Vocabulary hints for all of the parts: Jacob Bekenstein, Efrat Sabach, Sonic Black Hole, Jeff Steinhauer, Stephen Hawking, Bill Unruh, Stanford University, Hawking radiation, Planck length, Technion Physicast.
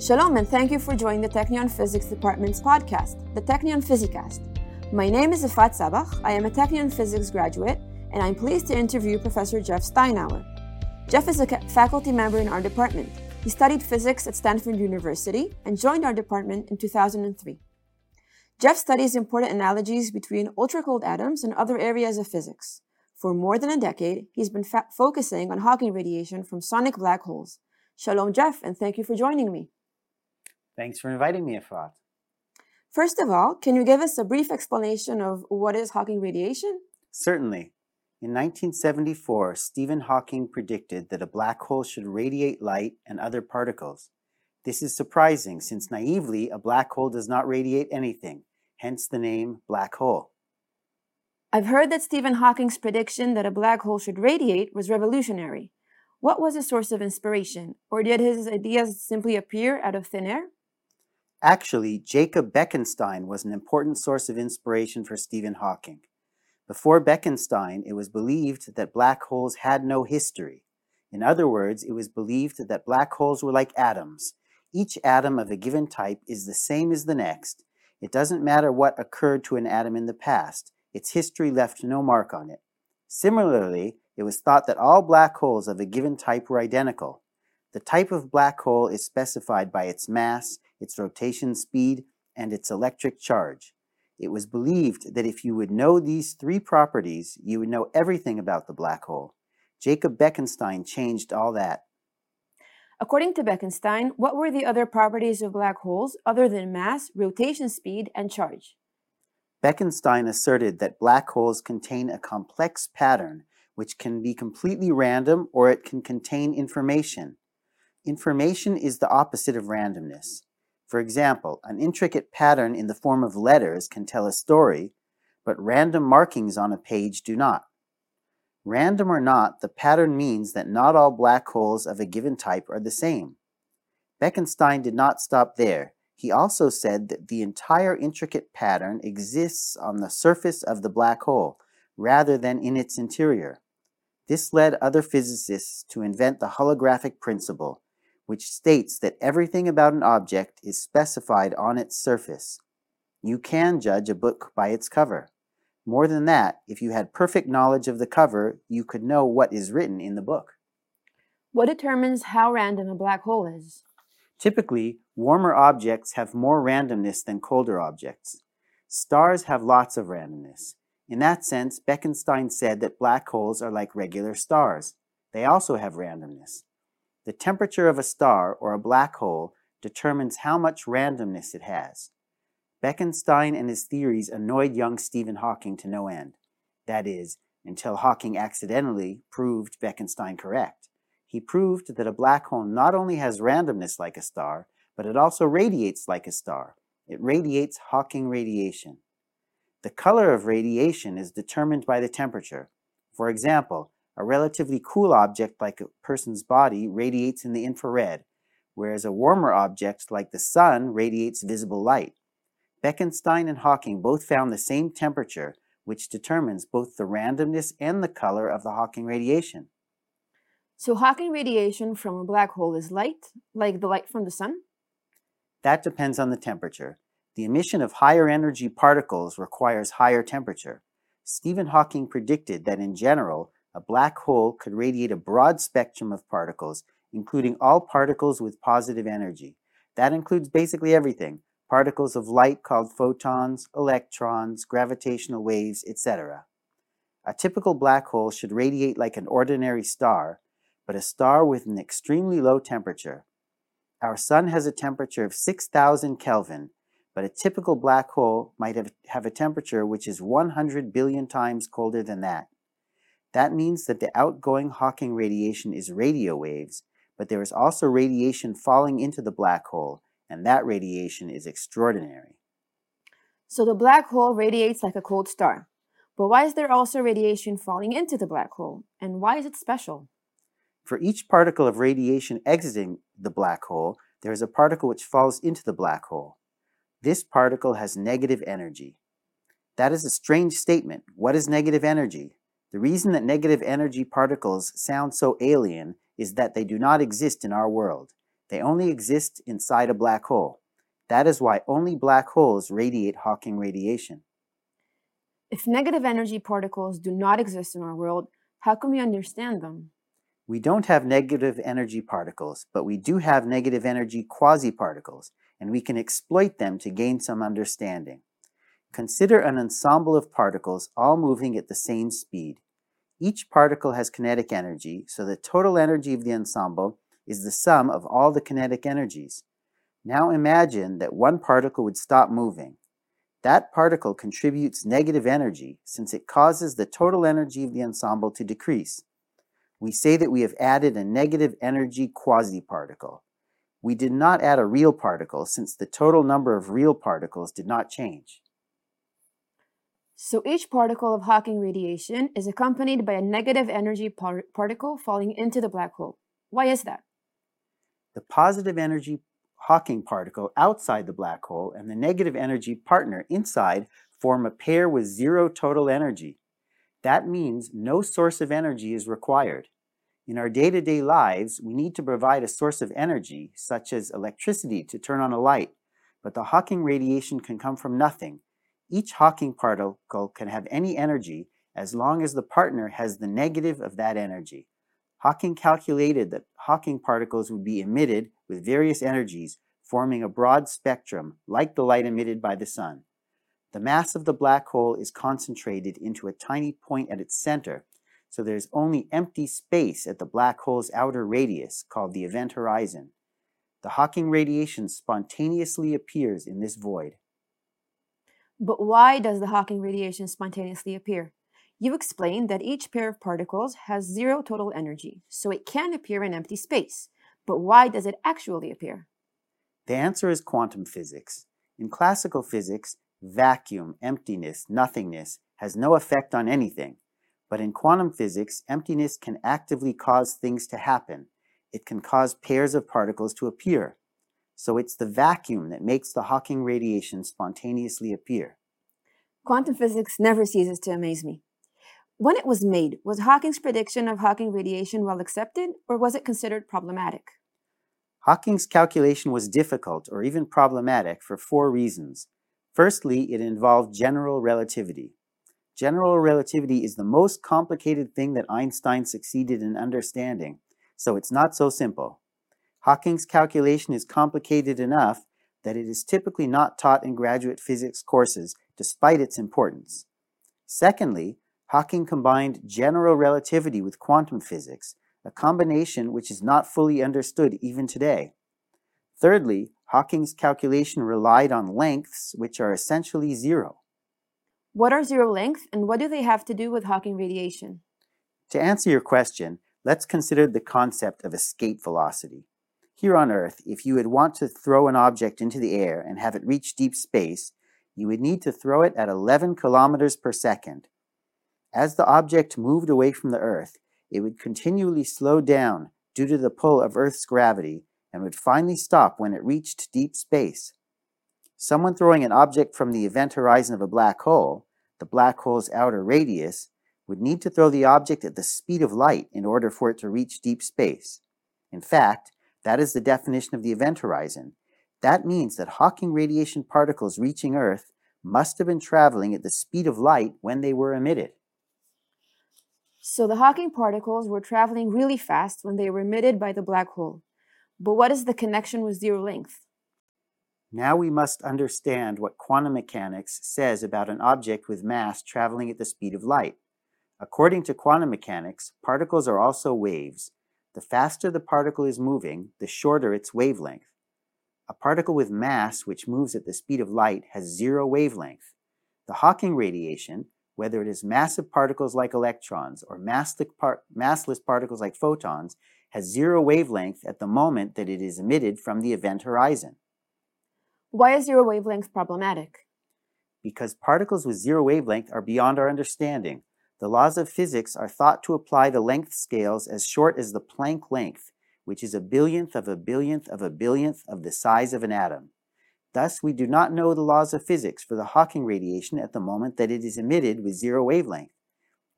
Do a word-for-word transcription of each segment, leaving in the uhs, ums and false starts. Shalom and thank you for joining the Technion Physics Department's podcast, the Technion Physicast. My name is Efrat Sabach, I am a Technion Physics graduate, and I'm pleased to interview Professor Jeff Steinhauer. Jeff is a faculty member in our department. He studied physics at Stanford University and joined our department in two thousand three. Jeff studies important analogies between ultra-cold atoms and other areas of physics. For more than a decade, he's been fa- focusing on Hawking radiation from Sonic black holes. Shalom, Jeff, and thank you for joining me. Thanks for inviting me, Efrat. First of all, can you give us a brief explanation of what is Hawking radiation? Certainly. In nineteen seventy-four, Stephen Hawking predicted that a black hole should radiate light and other particles. This is surprising, since naively, a black hole does not radiate anything, hence the name black hole. I've heard that Stephen Hawking's prediction that a black hole should radiate was revolutionary. What was his source of inspiration, or did his ideas simply appear out of thin air? Actually, Jacob Bekenstein was an important source of inspiration for Stephen Hawking. Before Bekenstein, it was believed that black holes had no history. In other words, it was believed that black holes were like atoms. Each atom of a given type is the same as the next. It doesn't matter what occurred to an atom in the past. Its history left no mark on it. Similarly, it was thought that all black holes of a given type were identical. The type of black hole is specified by its mass, its rotation speed, and its electric charge. It was believed that if you would know these three properties, you would know everything about the black hole. Jacob Bekenstein changed all that. According to Bekenstein, what were the other properties of black holes other than mass, rotation speed, and charge? Bekenstein asserted that black holes contain a complex pattern which can be completely random, or it can contain information. Information is the opposite of randomness. For example, an intricate pattern in the form of letters can tell a story, but random markings on a page do not. Random or not, the pattern means that not all black holes of a given type are the same. Bekenstein did not stop there. He also said that the entire intricate pattern exists on the surface of the black hole, rather than in its interior. This led other physicists to invent the holographic principle, which states that everything about an object is specified on its surface. You can judge a book by its cover. More than that, if you had perfect knowledge of the cover, you could know what is written in the book. What determines how random a black hole is? Typically, warmer objects have more randomness than colder objects. Stars have lots of randomness. In that sense, Bekenstein said that black holes are like regular stars. They also have randomness. The temperature of a star or a black hole determines how much randomness it has. Bekenstein and his theories annoyed young Stephen Hawking to no end. That is, until Hawking accidentally proved Bekenstein correct. He proved that a black hole not only has randomness like a star, but it also radiates like a star. It radiates Hawking radiation. The color of radiation is determined by the temperature. For example, a relatively cool object like a person's body radiates in the infrared, whereas a warmer object like the sun radiates visible light. Bekenstein and Hawking both found the same temperature, which determines both the randomness and the color of the Hawking radiation. So Hawking radiation from a black hole is light, like the light from the sun? That depends on the temperature. The emission of higher energy particles requires higher temperature. Stephen Hawking predicted that in general, a black hole could radiate a broad spectrum of particles, including all particles with positive energy. That includes basically everything: particles of light called photons, electrons, gravitational waves, et cetera. A typical black hole should radiate like an ordinary star, but a star with an extremely low temperature. Our sun has a temperature of six thousand Kelvin, but a typical black hole might have, have a temperature which is one hundred billion times colder than that. That means that the outgoing Hawking radiation is radio waves, but there is also radiation falling into the black hole, and that radiation is extraordinary. So the black hole radiates like a cold star, but why is there also radiation falling into the black hole, and why is it special? For each particle of radiation exiting the black hole, there is a particle which falls into the black hole. This particle has negative energy. That is a strange statement. What is negative energy? The reason that negative energy particles sound so alien is that they do not exist in our world. They only exist inside a black hole. That is why only black holes radiate Hawking radiation. If negative energy particles do not exist in our world, how can we understand them? We don't have negative energy particles, but we do have negative energy quasi-particles, and we can exploit them to gain some understanding. Consider an ensemble of particles all moving at the same speed. Each particle has kinetic energy, so the total energy of the ensemble is the sum of all the kinetic energies. Now imagine that one particle would stop moving. That particle contributes negative energy, since it causes the total energy of the ensemble to decrease. We say that we have added a negative energy quasi-particle. We did not add a real particle, since the total number of real particles did not change. So each particle of Hawking radiation is accompanied by a negative energy par- particle falling into the black hole. Why is that? The positive energy Hawking particle outside the black hole and the negative energy partner inside form a pair with zero total energy. That means no source of energy is required. In our day-to-day lives, we need to provide a source of energy, such as electricity to turn on a light, but the Hawking radiation can come from nothing. Each Hawking particle can have any energy as long as the partner has the negative of that energy. Hawking calculated that Hawking particles would be emitted with various energies, forming a broad spectrum like the light emitted by the sun. The mass of the black hole is concentrated into a tiny point at its center, so there's only empty space at the black hole's outer radius, called the event horizon. The Hawking radiation spontaneously appears in this void. But why does the Hawking radiation spontaneously appear? You explained that each pair of particles has zero total energy, so it can appear in empty space. But why does it actually appear? The answer is quantum physics. In classical physics, vacuum, emptiness, nothingness has no effect on anything. But in quantum physics, emptiness can actively cause things to happen. It can cause pairs of particles to appear. So it's the vacuum that makes the Hawking radiation spontaneously appear. Quantum physics never ceases to amaze me. When it was made, was Hawking's prediction of Hawking radiation well accepted, or was it considered problematic? Hawking's calculation was difficult or even problematic for four reasons. Firstly, it involved general relativity. General relativity is the most complicated thing that Einstein succeeded in understanding, so it's not so simple. Hawking's calculation is complicated enough that it is typically not taught in graduate physics courses, despite its importance. Secondly, Hawking combined general relativity with quantum physics, a combination which is not fully understood even today. Thirdly, Hawking's calculation relied on lengths which are essentially zero. What are zero lengths, and what do they have to do with Hawking radiation? To answer your question, let's consider the concept of escape velocity. Here on Earth, if you would want to throw an object into the air and have it reach deep space, you would need to throw it at eleven kilometers per second. As the object moved away from the Earth, it would continually slow down due to the pull of Earth's gravity and would finally stop when it reached deep space. Someone throwing an object from the event horizon of a black hole, the black hole's outer radius, would need to throw the object at the speed of light in order for it to reach deep space. In fact, that is the definition of the event horizon. That means that Hawking radiation particles reaching Earth must have been traveling at the speed of light when they were emitted. So the Hawking particles were traveling really fast when they were emitted by the black hole. But what is the connection with zero length? Now we must understand what quantum mechanics says about an object with mass traveling at the speed of light. According to quantum mechanics, particles are also waves. The faster the particle is moving, the shorter its wavelength. A particle with mass which moves at the speed of light has zero wavelength. The Hawking radiation, whether it is massive particles like electrons or massless particles like photons, has zero wavelength at the moment that it is emitted from the event horizon. Why is zero wavelength problematic? Because particles with zero wavelength are beyond our understanding. The laws of physics are thought to apply to length scales as short as the Planck length, which is a billionth of a billionth of a billionth of the size of an atom. Thus, we do not know the laws of physics for the Hawking radiation at the moment that it is emitted with zero wavelength.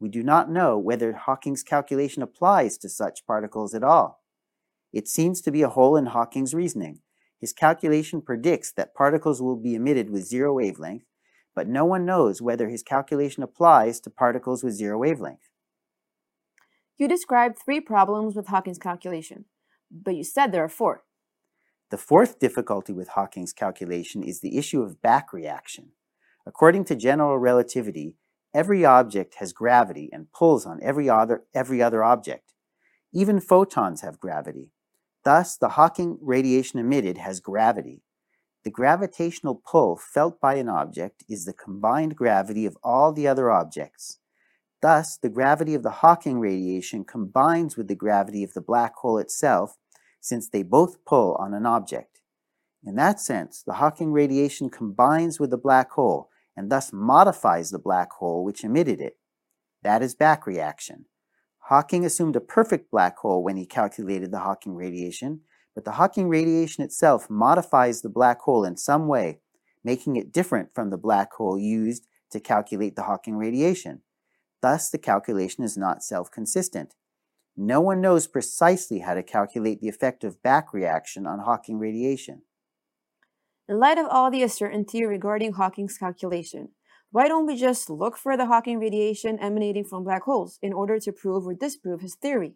We do not know whether Hawking's calculation applies to such particles at all. It seems to be a hole in Hawking's reasoning. His calculation predicts that particles will be emitted with zero wavelength, but no one knows whether his calculation applies to particles with zero wavelength. You described three problems with Hawking's calculation, but you said there are four. The fourth difficulty with Hawking's calculation is the issue of back reaction. According to general relativity, every object has gravity and pulls on every other, every other object. Even photons have gravity. Thus, the Hawking radiation emitted has gravity. The gravitational pull felt by an object is the combined gravity of all the other objects. Thus, the gravity of the Hawking radiation combines with the gravity of the black hole itself, since they both pull on an object. In that sense, the Hawking radiation combines with the black hole, and thus modifies the black hole which emitted it. That is back reaction. Hawking assumed a perfect black hole when he calculated the Hawking radiation, but the Hawking radiation itself modifies the black hole in some way, making it different from the black hole used to calculate the Hawking radiation. Thus, the calculation is not self-consistent. No one knows precisely how to calculate the effect of back reaction on Hawking radiation. In light of all the uncertainty regarding Hawking's calculation, why don't we just look for the Hawking radiation emanating from black holes in order to prove or disprove his theory?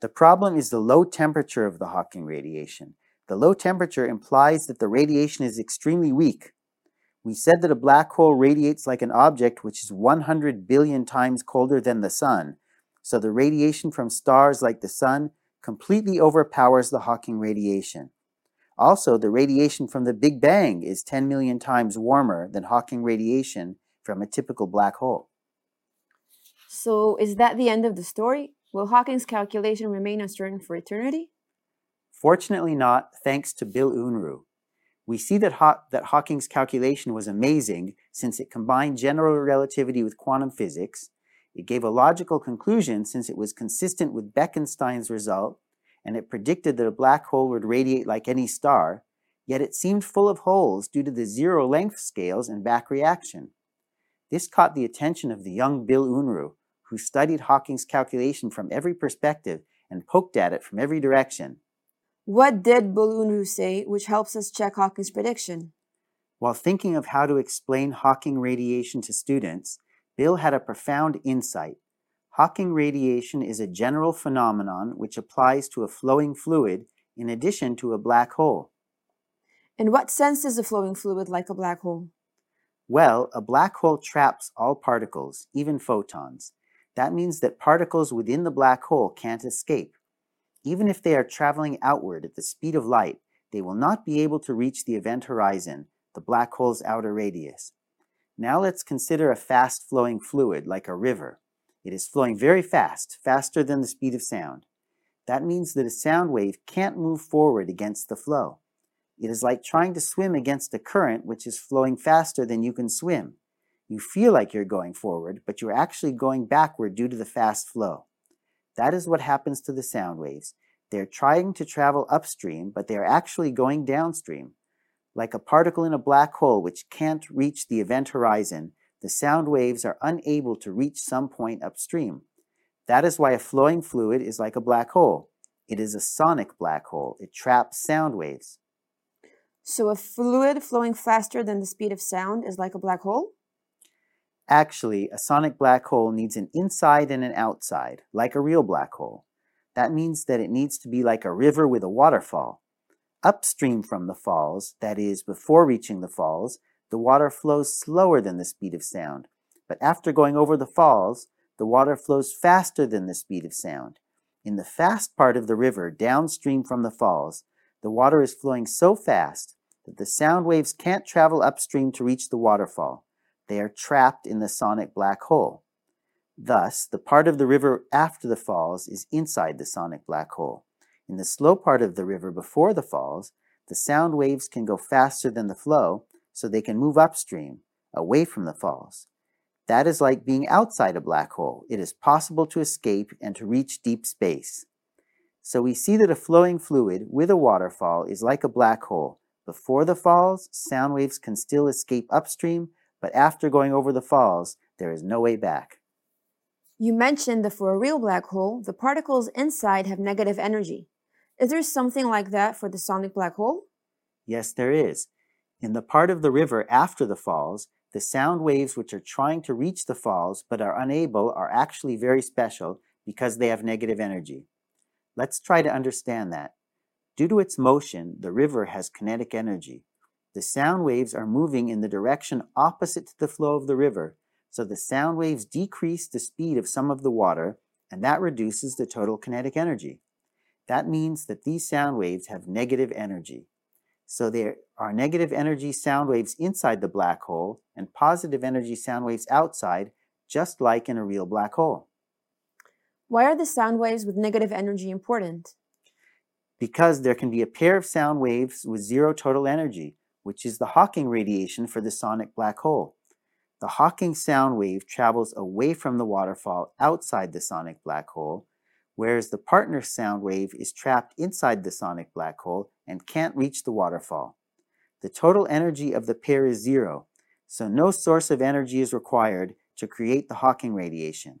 The problem is the low temperature of the Hawking radiation. The low temperature implies that the radiation is extremely weak. We said that a black hole radiates like an object which is one hundred billion times colder than the sun, so the radiation from stars like the sun completely overpowers the Hawking radiation. Also, the radiation from the Big Bang is ten million times warmer than Hawking radiation from a typical black hole. So, is that the end of the story? Will Hawking's calculation remain uncertain for eternity? Fortunately not, thanks to Bill Unruh. We see that, Haw- that Hawking's calculation was amazing since it combined general relativity with quantum physics. It gave a logical conclusion since it was consistent with Bekenstein's result, and it predicted that a black hole would radiate like any star, yet it seemed full of holes due to the zero length scales and back reaction. This caught the attention of the young Bill Unruh, who studied Hawking's calculation from every perspective and poked at it from every direction. What did Bill Unruh say, which helps us check Hawking's prediction? While thinking of how to explain Hawking radiation to students, Bill had a profound insight. Hawking radiation is a general phenomenon which applies to a flowing fluid in addition to a black hole. In what sense is a flowing fluid like a black hole? Well, a black hole traps all particles, even photons. That means that particles within the black hole can't escape. Even if they are traveling outward at the speed of light, they will not be able to reach the event horizon, the black hole's outer radius. Now let's consider a fast-flowing fluid like a river. It is flowing very fast, faster than the speed of sound. That means that a sound wave can't move forward against the flow. It is like trying to swim against a current which is flowing faster than you can swim. You feel like you're going forward, but you're actually going backward due to the fast flow. That is what happens to the sound waves. They're trying to travel upstream, but they're actually going downstream. Like a particle in a black hole which can't reach the event horizon, the sound waves are unable to reach some point upstream. That is why a flowing fluid is like a black hole. It is a sonic black hole. It traps sound waves. So a fluid flowing faster than the speed of sound is like a black hole? Actually, a sonic black hole needs an inside and an outside, like a real black hole. That means that it needs to be like a river with a waterfall. Upstream from the falls, that is, before reaching the falls, the water flows slower than the speed of sound, but after going over the falls, the water flows faster than the speed of sound. In the fast part of the river, downstream from the falls, the water is flowing so fast that the sound waves can't travel upstream to reach the waterfall. They are trapped in the sonic black hole. Thus, the part of the river after the falls is inside the sonic black hole. In the slow part of the river before the falls, the sound waves can go faster than the flow, so they can move upstream, away from the falls. That is like being outside a black hole. It is possible to escape and to reach deep space. So we see that a flowing fluid with a waterfall is like a black hole. Before the falls, sound waves can still escape upstream, but after going over the falls, there is no way back. You mentioned that for a real black hole, the particles inside have negative energy. Is there something like that for the sonic black hole? Yes, there is. In the part of the river after the falls, the sound waves which are trying to reach the falls but are unable are actually very special because they have negative energy. Let's try to understand that. Due to its motion, the river has kinetic energy. The sound waves are moving in the direction opposite to the flow of the river, so the sound waves decrease the speed of some of the water, and that reduces the total kinetic energy. That means that these sound waves have negative energy. So there are negative energy sound waves inside the black hole and positive energy sound waves outside, just like in a real black hole. Why are the sound waves with negative energy important? Because there can be a pair of sound waves with zero total energy, which is the Hawking radiation for the sonic black hole. The Hawking sound wave travels away from the waterfall outside the sonic black hole, whereas the partner sound wave is trapped inside the sonic black hole and can't reach the waterfall. The total energy of the pair is zero, so no source of energy is required to create the Hawking radiation.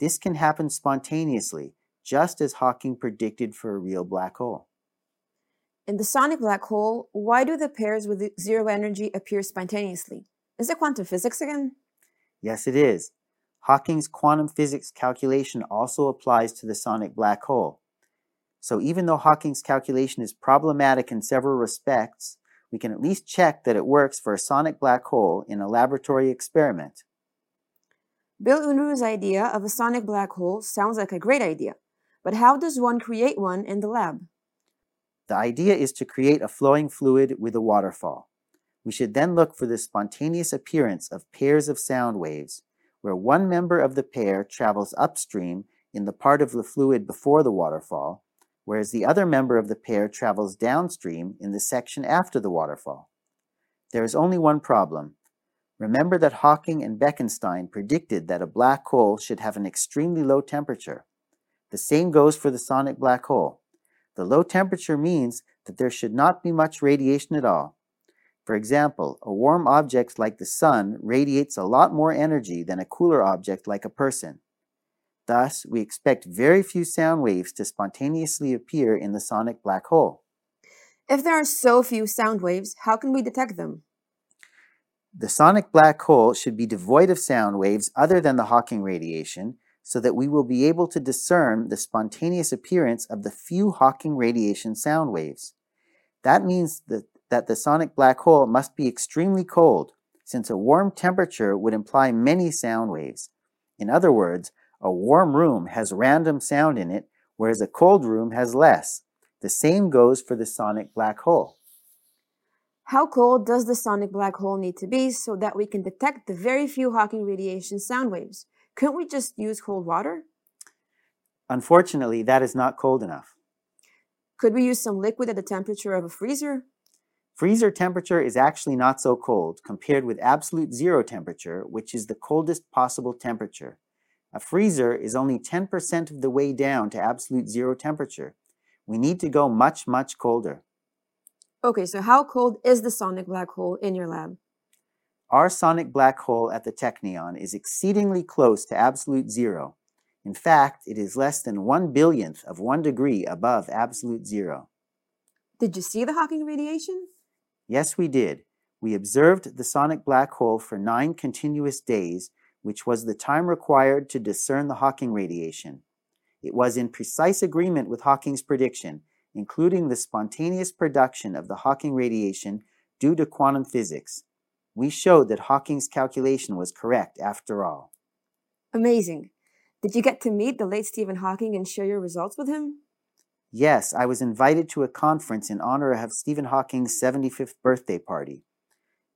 This can happen spontaneously, just as Hawking predicted for a real black hole. In the sonic black hole, why do the pairs with zero energy appear spontaneously? Is it quantum physics again? Yes, it is. Hawking's quantum physics calculation also applies to the sonic black hole. So even though Hawking's calculation is problematic in several respects, we can at least check that it works for a sonic black hole in a laboratory experiment. Bill Unruh's idea of a sonic black hole sounds like a great idea, but how does one create one in the lab? The idea is to create a flowing fluid with a waterfall. We should then look for the spontaneous appearance of pairs of sound waves, where one member of the pair travels upstream in the part of the fluid before the waterfall, whereas the other member of the pair travels downstream in the section after the waterfall. There is only one problem. Remember that Hawking and Bekenstein predicted that a black hole should have an extremely low temperature. The same goes for the sonic black hole. The low temperature means that there should not be much radiation at all. For example, a warm object like the sun radiates a lot more energy than a cooler object like a person. Thus, we expect very few sound waves to spontaneously appear in the sonic black hole. If there are so few sound waves, how can we detect them? The sonic black hole should be devoid of sound waves other than the Hawking radiation, so that we will be able to discern the spontaneous appearance of the few Hawking radiation sound waves. That means that that the sonic black hole must be extremely cold, since a warm temperature would imply many sound waves. In other words, a warm room has random sound in it, whereas a cold room has less. The same goes for the sonic black hole. How cold does the sonic black hole need to be so that we can detect the very few Hawking radiation sound waves? Couldn't we just use cold water? Unfortunately, that is not cold enough. Could we use some liquid at the temperature of a freezer? Freezer temperature is actually not so cold compared with absolute zero temperature, which is the coldest possible temperature. A freezer is only ten percent of the way down to absolute zero temperature. We need to go much, much colder. Okay, so how cold is the sonic black hole in your lab? Our sonic black hole at the Technion is exceedingly close to absolute zero. In fact, it is less than one billionth of one degree above absolute zero. Did you see the Hawking radiation? Yes, we did. We observed the sonic black hole for nine continuous days, which was the time required to discern the Hawking radiation. It was in precise agreement with Hawking's prediction, including the spontaneous production of the Hawking radiation due to quantum physics. We showed that Hawking's calculation was correct after all. Amazing. Did you get to meet the late Stephen Hawking and share your results with him? Yes, I was invited to a conference in honor of Stephen Hawking's seventy-fifth birthday party.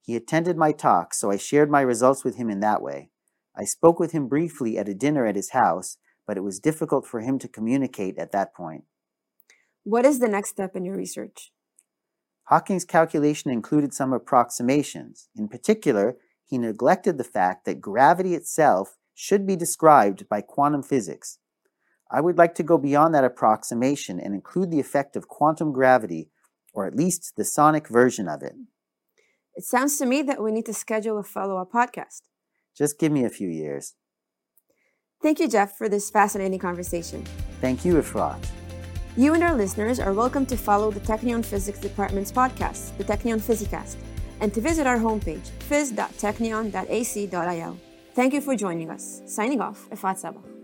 He attended my talk, so I shared my results with him in that way. I spoke with him briefly at a dinner at his house, but it was difficult for him to communicate at that point. What is the next step in your research? Hawking's calculation included some approximations. In particular, he neglected the fact that gravity itself should be described by quantum physics. I would like to go beyond that approximation and include the effect of quantum gravity, or at least the sonic version of it. It sounds to me that we need to schedule a follow-up podcast. Just give me a few years. Thank you, Jeff, for this fascinating conversation. Thank you, Efrat. You and our listeners are welcome to follow the Technion Physics Department's podcast, the Technion Physicast, and to visit our homepage, phys dot technion dot a c dot i l. Thank you for joining us. Signing off, Efrat Sabach.